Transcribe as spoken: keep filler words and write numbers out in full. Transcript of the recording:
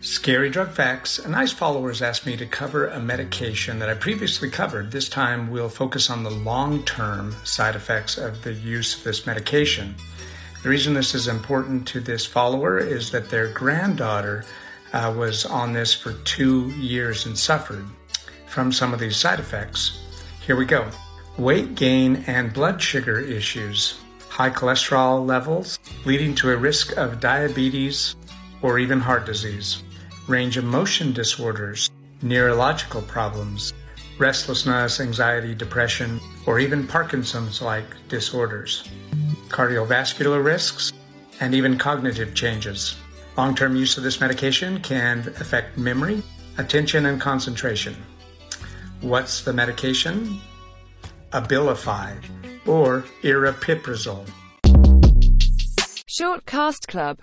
Scary Drug Facts. A nice follower's asked me to cover a medication that I previously covered. This time we'll focus on the long-term side effects of the use of this medication. The reason this is important to this follower is that their granddaughter uh, was on this for two years and suffered from some of these side effects. Here we go. Weight gain and blood sugar issues, high cholesterol levels, leading to a risk of diabetes or even heart disease. Range of motion disorders, neurological problems, restlessness, anxiety, depression, or even Parkinson's-like disorders, cardiovascular risks, and even cognitive changes. Long-term use of this medication can affect memory, attention, and concentration. What's the medication? Abilify or Aripiprazole. Shortcast Club.